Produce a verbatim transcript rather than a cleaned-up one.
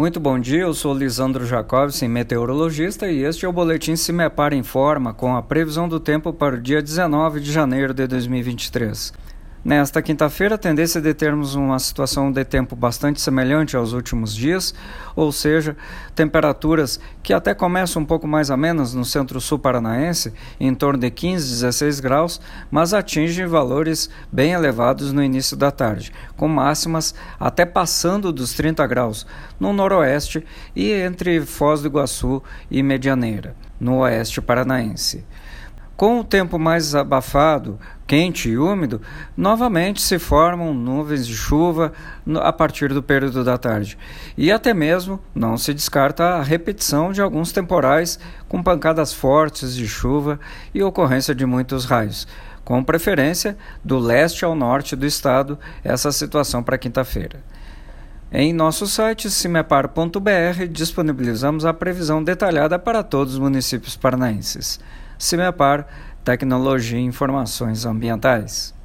Muito bom dia, eu sou Lisandro Jacobson, meteorologista, e este é o Boletim Simepar Informa, com a previsão do tempo para o dia dezenove de janeiro de dois mil e vinte e três. Nesta quinta-feira, a tendência é de termos uma situação de tempo bastante semelhante aos últimos dias, ou seja, temperaturas que até começam um pouco mais amenas no centro-sul paranaense, em torno de quinze, dezesseis graus, mas atingem valores bem elevados no início da tarde, com máximas até passando dos trinta graus no noroeste e entre Foz do Iguaçu e Medianeira, no oeste paranaense. Com o tempo mais abafado, quente e úmido, novamente se formam nuvens de chuva a partir do período da tarde. E até mesmo não se descarta a repetição de alguns temporais com pancadas fortes de chuva e ocorrência de muitos raios, com preferência do leste ao norte do estado, essa situação para quinta-feira. Em nosso site simepar ponto b r disponibilizamos a previsão detalhada para todos os municípios paranaenses. Simepar, tecnologia e informações ambientais.